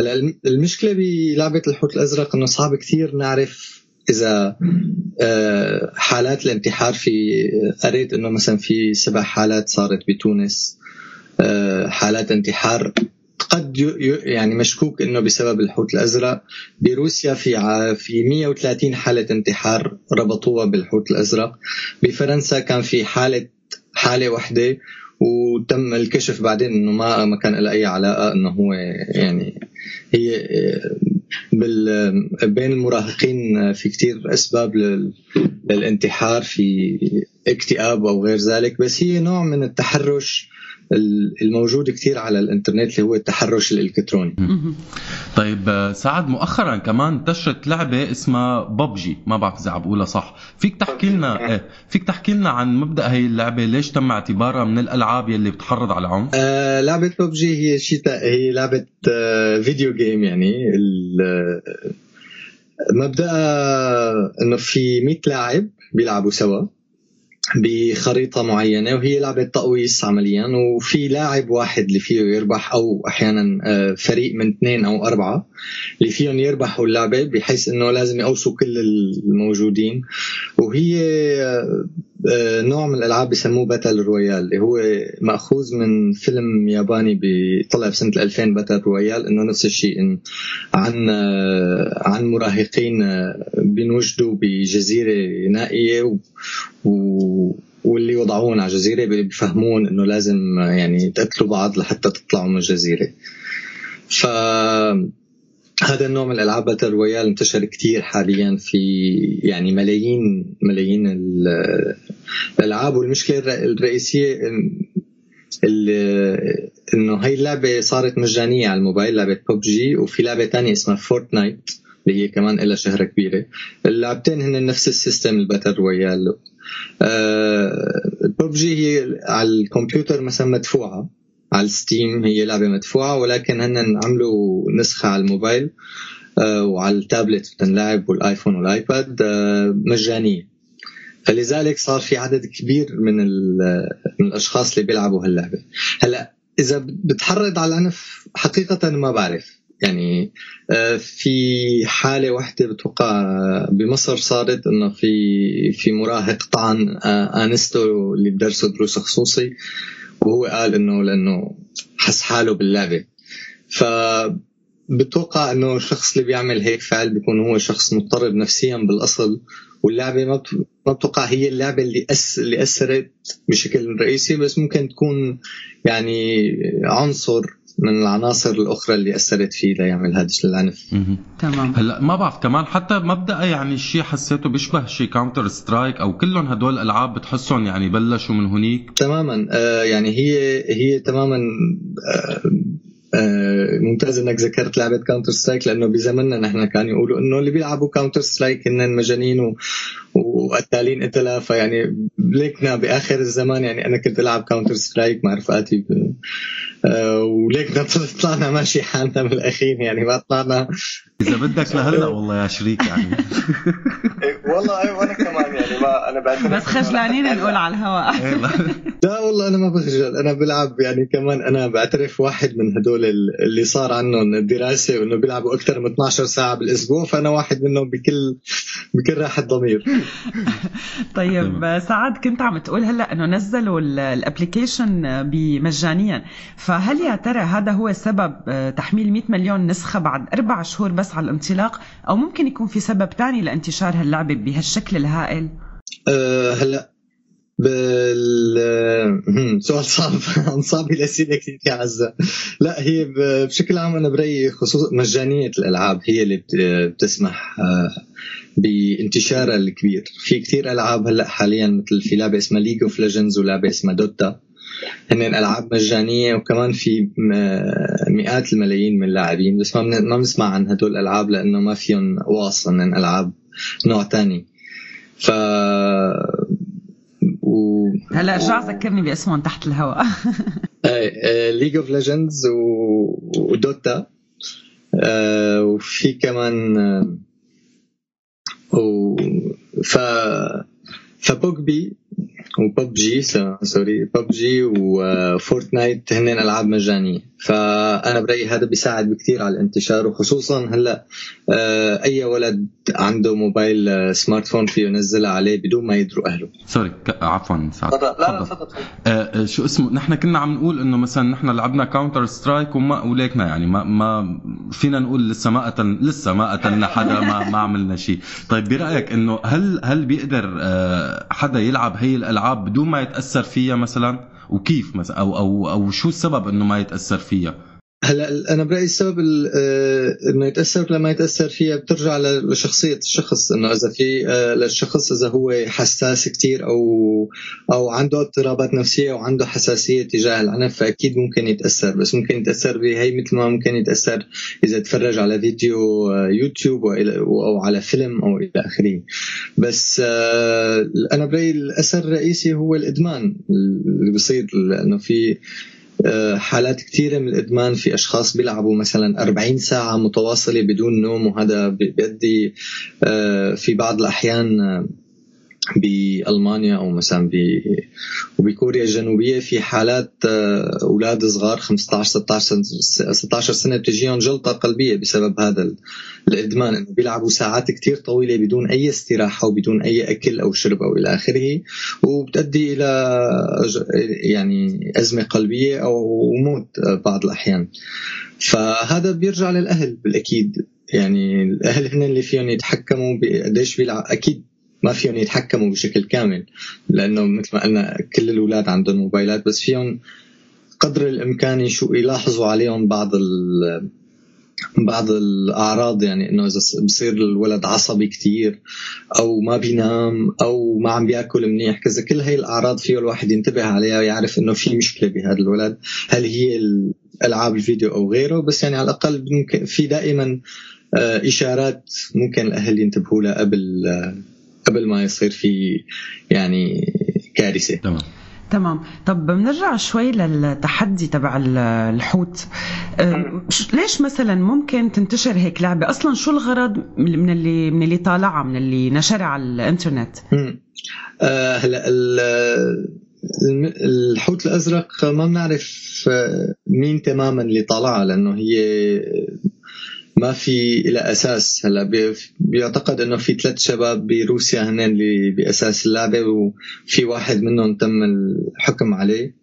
هلا المشكلة بلعبة الحوت الأزرق إنه صعب كثير نعرف إذا حالات الانتحار. في قريت إنه مثلا في 7 حالات صارت بتونس، حالات انتحار قد يعني مشكوك إنه بسبب الحوت الأزرق. بروسيا في 130 حالة انتحار ربطوها بالحوت الأزرق. بفرنسا كان في حالة واحدة، وتم الكشف بعدين إنه ما كان له أي علاقة، إنه هو يعني هي بين المراهقين في كتير أسباب للانتحار، في اكتئاب أو غير ذلك، بس هي نوع من التحرش الموجود كثير على الانترنت اللي هو التحرش الالكتروني. طيب سعد، مؤخرا كمان انتشرت لعبه اسمها ببجي، ما بعرف اذا عم بقولها صح، فيك تحكي لنا عن مبدا هي اللعبه، ليش تم اعتبارها من الالعاب يلي بتحرض على العنف؟ لعبه ببجي هي لعبه فيديو جيم، يعني مبدأها انه في 100 لاعب بيلعبوا سوا بخريطة معينة، وهي لعبة تقويص عمليا، وفي لاعب واحد اللي فيه يربح، أو أحيانا فريق من 2 أو 4 اللي فيهم يربحوا اللعبة، بحيث أنه لازم يقوصوا كل الموجودين. وهي نوع من الألعاب بيسموه باتل رويال، اللي هو مأخوذ من فيلم ياباني بطلع بسنة 2000 باتل رويال، أنه نفس الشيء، إن عن مراهقين بينوجدوا بجزيرة نائية، واللي وضعوهم على جزيرة بيفهمون انه لازم يعني تقتلوا بعض لحتى تطلعوا من الجزيرة. فهذا النوع من الألعاب باتل رويال انتشر كتير حاليا، في يعني ملايين الألعاب. والمشكلة الرئيسية انه هاي اللعبة صارت مجانية على الموبايل، لعبة ببجي، وفي لعبة تانية اسمها فورتنايت اللي هي كمان إلها شهرة كبيرة. اللعبتين هن نفس السيستم الباتل رويال. ببجي هي على الكمبيوتر مثلا مدفوعة على الستيم، هي لعبة مدفوعة، ولكن هن عملوا نسخة على الموبايل وعلى التابلت بتنلعب، والآيفون والآيباد مجانية. فلذلك صار في عدد كبير من الأشخاص اللي بيلعبوا هاللعبة. هلأ إذا بتحرض على العنف حقيقة ما بعرف، يعني في حالة واحدة بتوقع بمصر صارت، انه في مراهق طعن انستو اللي بدرسه دروس خصوصي، وهو قال انه لانه حس حاله باللعبة. فبتوقع انه الشخص اللي بيعمل هيك فعل بيكون هو شخص مضطرب نفسيا بالاصل، واللعبة ما بتوقع هي اللعبة اللي أثرت بشكل رئيسي، بس ممكن تكون يعني عنصر من العناصر الأخرى اللي أثرت فيه ليعمل هذا العنف. تمام. هلا ما بعرف كمان، حتى مبدأ يعني الشيء حسيته بيشبه شيء كاونتر سترايك، أو كلهم هدول الألعاب بتحسهم يعني بلشوا من هنيك تماما. يعني هي تماما. ممتاز انك ذكرت لعبه كاونتر سترايك، لانه بزمننا نحن كان يقولوا انه اللي بيلعبوا كاونتر سترايك هن مجانين وقتالين قتله. فيعني ليكنا باخر الزمان، يعني انا كنت العب كاونتر سترايك مع رفقاتي، وليكنا طلعنا ماشي حالنا بالاخير، يعني ما طلعنا اذا بدك لهلا والله يا شريك يعني. والله وانا كمان يعني ما انا بعد بس خجلانين نقول على الهواء. لا والله انا ما بخجل، انا بلعب يعني كمان. انا بعترف واحد من هدول اللي صار عنهم الدراسة وانه بيلعبوا اكثر من 12 ساعة بالاسبوع، فانا واحد منهم بكل راحة ضمير. طيب سعد، كنت عم تقول هلا انه نزلوا الابليكيشن بمجانيا، فهل يا ترى هذا هو سبب تحميل 100 مليون نسخة بعد 4 شهور بس على الانطلاق، او ممكن يكون في سبب ثاني لانتشار هاللعبة بهالشكل الهائل؟ هلا سؤال صعب الأسئلة كتير يا عزة. لا، هي بشكل عام أنا برأيي خصوصا مجانية الألعاب هي اللي بتسمح بانتشارها الكبير. في كتير ألعاب هلأ حاليا، مثل في لعبة اسمها League of Legends ولعبة اسمها دوتا، هن الألعاب مجانية، وكمان في مئات الملايين من اللاعبين، بس ما بنسمع عن هدول الألعاب لأنه ما فيهم واصل من ألعاب نوع تاني. هلا رجع ذكرني باسمهم تحت الهواء. ليج اوف ليجندز ودوتا، وفي كمان فبوجبي وببجي ببجي وفورتنايت، هن العاب مجانيه. فانا برايي هذا بيساعد بكثير على الانتشار، وخصوصا هلا اي ولد عنده موبايل سمارت فون فيه ينزلها عليه بدون ما يدروا اهله. سوري، عفوا سعد. لا شو اسمه، نحن كنا عم نقول انه مثلا نحن لعبنا كاونتر سترايك وما وليكنا يعني ما فينا نقول لسه ما قتلنا حدا، ما عملنا شيء. طيب برايك انه هل بيقدر حدا يلعب هي الالعاب بدون ما يتاثر فيها مثلا، وكيف مثلا، او شو السبب انه ما يتاثر فيها؟ هلا انا برايي السبب انه يتاثر لما يتاثر فيها بترجع لشخصيه الشخص، انه اذا في للشخص اذا هو حساس كتير او عنده اضطرابات نفسيه وعنده حساسيه تجاه العنف فاكيد ممكن يتاثر، بس ممكن يتاثر بهي مثل ما ممكن يتاثر اذا تفرج على فيديو يوتيوب او على فيلم او الى اخره. بس انا برايي الاثر الرئيسي هو الادمان اللي بيصير، لانه في حالات كثيرة من الإدمان في أشخاص بيلعبوا مثلا 40 ساعة متواصلة بدون نوم، وهذا بيؤدي في بعض الأحيان بألمانيا أو مثلا وبكوريا الجنوبية في حالات أولاد صغار 15-16 سنة بتجيهم جلطة قلبية بسبب هذا الإدمان، إنه بيلعبوا ساعات كتير طويلة بدون أي استراحة وبدون أي أكل أو شرب أو إلى آخره، وبتؤدي إلى يعني أزمة قلبية أو موت بعض الأحيان. فهذا بيرجع للأهل بالأكيد، يعني الأهل هن اللي فيهم يتحكموا بقديش بيلعب، أكيد ما فيهم يتحكموا بشكل كامل لأنه مثل ما قلنا كل الأولاد عندهم موبايلات، بس فيهم قدر الإمكان يلاحظوا عليهم بعض الأعراض، يعني إنه إذا بصير الولد عصبي كتير أو ما بينام أو ما عم بيأكل منيح كذا، كل هاي الأعراض فيه الواحد ينتبه عليها ويعرف إنه في مشكلة بهذا الولد، هل هي ألعاب الفيديو أو غيره، بس يعني على الأقل في دائما إشارات ممكن الأهل ينتبهوا لها قبل ما يصير في يعني كارثة. تمام. طب بنرجع شوي للتحدي تبع الحوت، ليش مثلا ممكن تنتشر هيك لعبة أصلا؟ شو الغرض من اللي طالعها، من اللي نشرها على الانترنت؟ هلا الحوت الأزرق ما بنعرف مين تماما اللي طالعها، لأنه هي ما في إلى أساس. هلا بيعتقد إنه في 3 شباب بروسيا هن اللي بأساس اللعبة، وفي واحد منهم تم الحكم عليه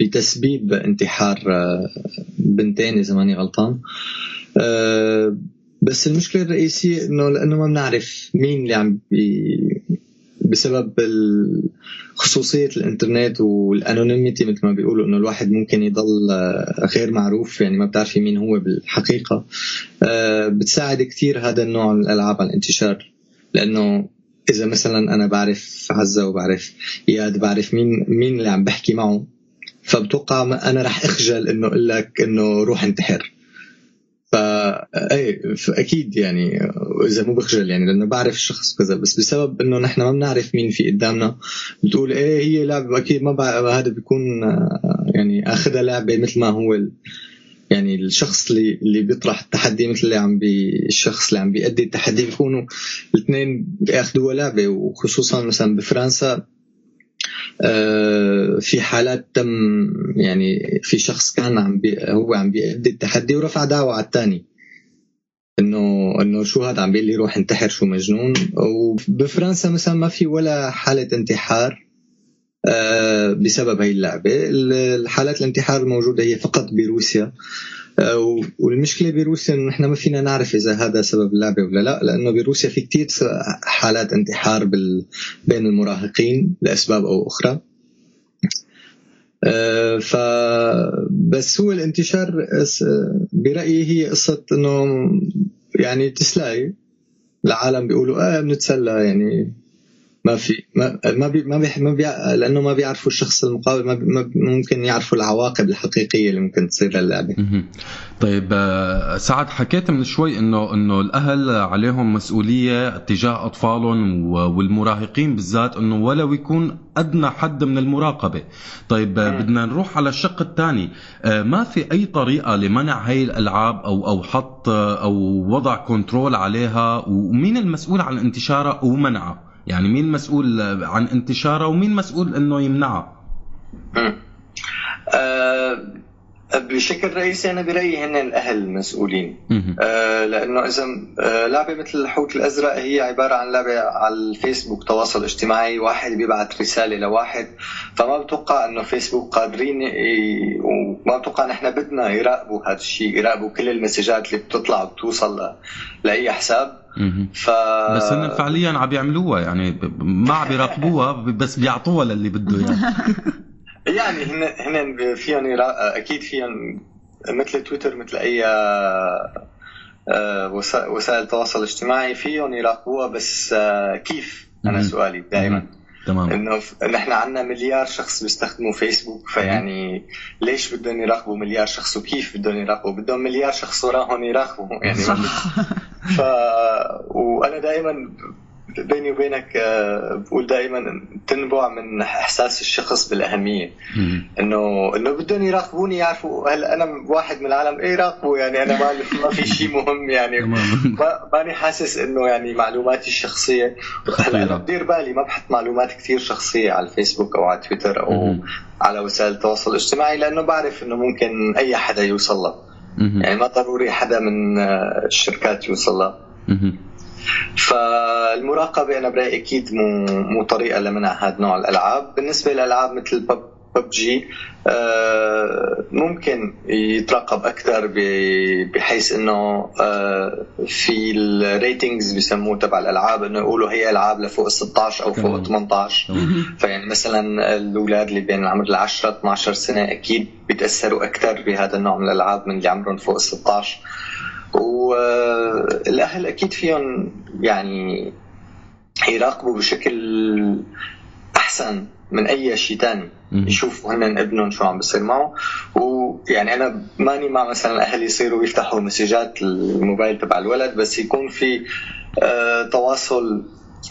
بتسبيب انتحار 2 بنت إذا ماني غلطان. بس المشكلة الرئيسية إنه لأنه ما بنعرف مين اللي عم بسبب خصوصية الانترنت والانونيميتي مثل ما بيقولوا، انه الواحد ممكن يضل غير معروف، يعني ما بتعرفي مين هو بالحقيقة. بتساعد كتير هذا النوع من الالعاب على الانتشار، لانه اذا مثلا انا بعرف عزة وبعرف اياد، بعرف مين اللي عم بحكي معه، فبتوقع انا رح اخجل انه اقول لك انه روح انتحر، فأكيد يعني إذا مو بخجل يعني لأنه بعرف الشخص كذا. بس بسبب إنه نحن ما بنعرف مين في قدامنا، بتقول إيه هي لعبة أكيد ما هذا بيكون يعني أخذها لعبة مثل ما هو يعني الشخص اللي بيطرح التحدي، مثل اللي عم الشخص اللي عم بيأدي التحدي، بيكونوا الاثنين بيأخذوها لعبة. وخصوصا مثلا بفرنسا في حالات تم يعني في شخص كان هو عم بيأدي التحدي ورفع دعوة على الثاني انه شو هذا عم بيقول لي روح انتحر، شو مجنون. وبفرنسا مثلا ما في ولا حالة انتحار بسبب هاي اللعبة. الحالات الانتحار الموجودة هي فقط بروسيا، والمشكلة بروسيا إنه نحن ما فينا نعرف إذا هذا سبب اللعبة ولا لا، لأنه بروسيا في كتير حالات انتحار بين المراهقين لأسباب أو أخرى. فبس هو الانتشار برأيي هي قصة إنه يعني تسلاي العالم، بيقولوا بنتسلى يعني ما في ما لأنه ما بيعرفوا الشخص المقابل، ما ممكن يعرفوا العواقب الحقيقية اللي ممكن تصير للعبة. طيب سعد، حكيت من شوي إنه الأهل عليهم مسؤولية تجاه أطفالهم والمراهقين بالذات، إنه ولو يكون أدنى حد من المراقبة. طيب بدنا نروح على الشق الثاني، ما في أي طريقة لمنع هاي الألعاب أو حط أو وضع كنترول عليها؟ ومين المسؤول عن انتشارها ومنعها؟ يعني مين مسؤول عن انتشاره ومين مسؤول انه يمنعه؟ بشكل رئيسي انا برايي هن الاهل المسؤولين، لانه اذا لعبه مثل الحوت الازرق هي عباره عن لعبه على الفيسبوك، تواصل اجتماعي، واحد بيبعت رساله لواحد، فما بتوقع انه فيسبوك قادرين وما بتوقع نحن بدنا يراقبوا هذا الشيء، يراقبوا كل المسجات اللي بتطلع وبتوصل لاي حساب. بس إن فعليا عم بيعملوها، يعني ما عم بيراقبوها، بس بيعطوها للي بده اياه. يعني هن فيهم اكيد فيهم مثل تويتر مثل اي وسائل التواصل الاجتماعي فيهم يراقبوها، بس كيف؟ انا سؤالي دائما تمام انه نحن عندنا مليار شخص بيستخدموا فيسبوك، فيعني ليش بدهم يراقبوا مليار شخص؟ وكيف بدهم يراقبوا؟ بدهم مليار شخص وراهم يراقبوا يعني ف وانا دائما بيني وبينك بقول دائما تنبع من احساس الشخص بالاهميه، انه بدهم يراقبوني، يعرفوا هل انا واحد من العالم ايه يراقبوا، يعني انا ما في شيء مهم يعني ماني حاسس انه يعني معلوماتي الشخصيه. هلا انا بدير بالي ما بحط معلومات كثير شخصيه على الفيسبوك او على تويتر او على وسائل التواصل الاجتماعي، لانه بعرف انه ممكن اي حدا يوصل له، يعني ما ضروري حدا من الشركات يوصل له. فالمراقبة أنا برأيي أكيد مو طريقة لمنع هذا نوع الألعاب. بالنسبة للألعاب مثل ببجي ممكن يتراقب أكثر بحيث إنه في الريتنجز بيسموه تبع الألعاب، إنه يقولوا هي ألعاب لفوق 16 أو فوق 18. فيعني مثلا الأولاد اللي بين عمر 10-12 سنة أكيد بيتأثروا أكثر بهذا النوع من الألعاب من اللي عمرهم فوق 16. والأهل أكيد فيهم يعني يراقبوا بشكل أحسن من أي شيء تاني، يشوفوا هن ابنهم شو عم بيصير معه. ويعني أنا ماني مع مثلا الأهل يصيروا يفتحوا مسجات الموبايل تبع الولد، بس يكون في تواصل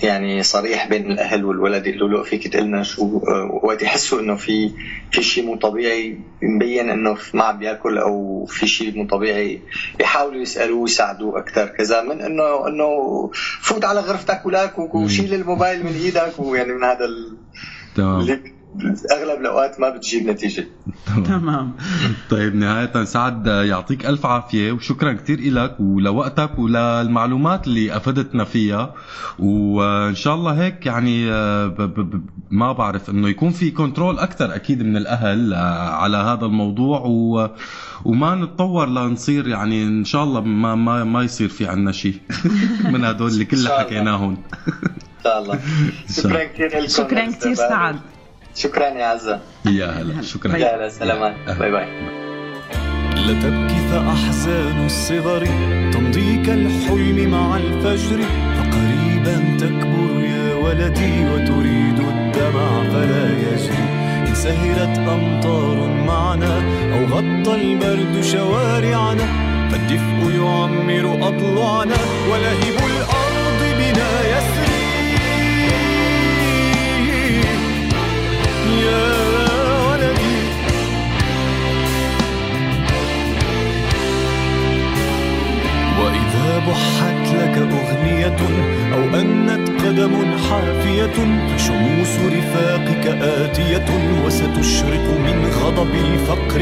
يعني صريح بين الأهل والولد، يقولوا له فيك تقلنا شو، وقت يحسوا إنه في شيء مو طبيعي مبين إنه ما عم بياكل أو في شيء مو طبيعي يحاولوا يسألوه ويساعدوه أكثر كذا، من إنه فوت على غرفتك ولاك وشيل الموبايل من إيدك، ويعني من هذا اللي أغلب الأوقات ما بتجيب نتيجة. تمام. طيب نهاية سعد يعطيك ألف عافية، وشكرا كتير إلك ولوقتك وللمعلومات اللي أفدتنا فيها، وإن شاء الله هيك يعني ما بعرف إنه يكون في كنترول أكتر أكيد من الأهل على هذا الموضوع، وما نتطور لنصير يعني إن شاء الله ما يصير في عنا شيء من هدول اللي كلها حكيناهم. إن شاء الله. شكرا كتير لكم. شكرا كتير سعد. شكرا يا عزة. يا هلا. شكرا. يا هلا. سلامات. باي باي. لا تبكي فأحزان الصغر تمضيك الحلم مع الفجر، فقريبا تكبر يا ولدي وتريد الدمع فلا يجري. إن سهرت أمطار معنا أو غطى البرد شوارعنا، فالدفء يعمر أضلعنا ولهب الأرض بنا يسري. يا ولدي وإذا بحت لك أغنية أو أنت قدم حافية، فشموس رفاقك آتية وستشرق من غضب الفقر،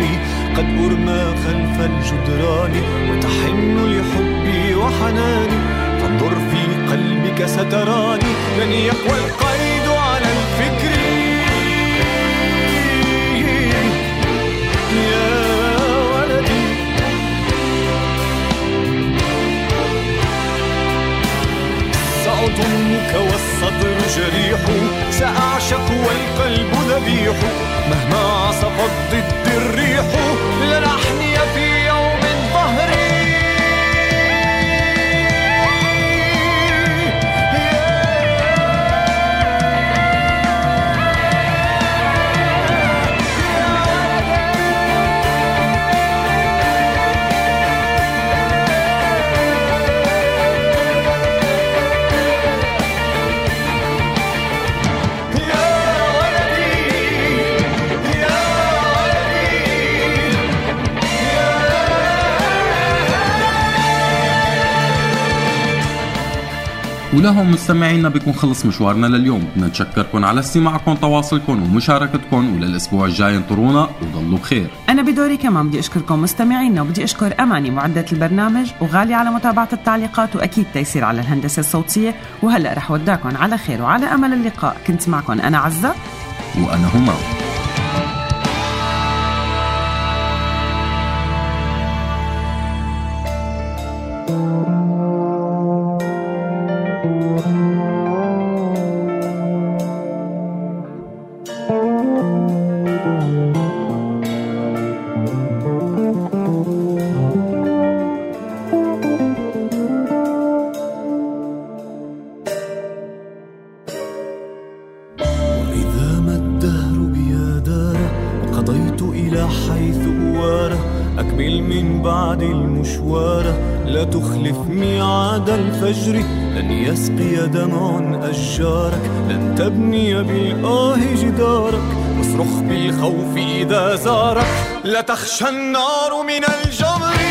قد أرمى خلف الجدران وتحن لحبي وحناني، فانظر في قلبك ستراني لن يقوى القيد على الفكر. صدرك والصدر جريح، سأعشق والقلب ذبيح، مهما عصفت ضد الريح لنحني في يوم ظهري. ولهم مستمعينا بيكون خلص مشوارنا لليوم، بدنا نشكركم على استماعكم تواصلكم ومشاركتكم، وللأسبوع الجاي انطرونا وضلوا بخير. أنا بدوري كمان بدي أشكركم مستمعينا، وبدي أشكر أماني معدة البرنامج وغالي على متابعة التعليقات، وأكيد تيسير على الهندسة الصوتية. وهلأ رح وداكم على خير وعلى أمل اللقاء. كنت معكم أنا عزة وأنا هما. مشواره، لا تخلف ميعاد الفجر، لن يسقي دمع أشجارك، لن تبني بالآه جدارك، واصرخ بالخوف إذا زارك، لا تخشى النار من الجمر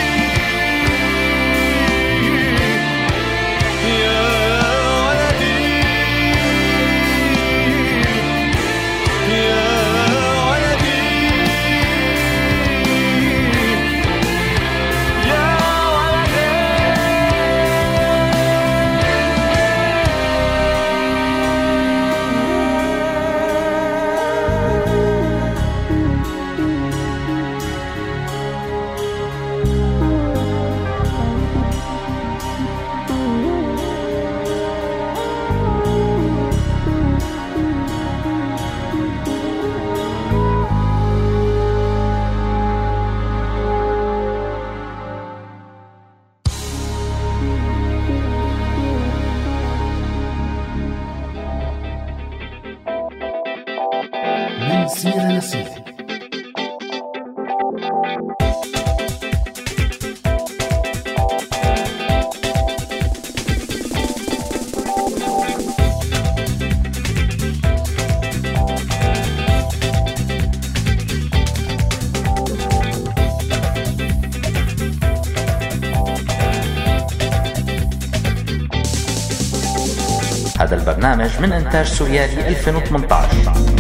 من إنتاج سوريالي 2018.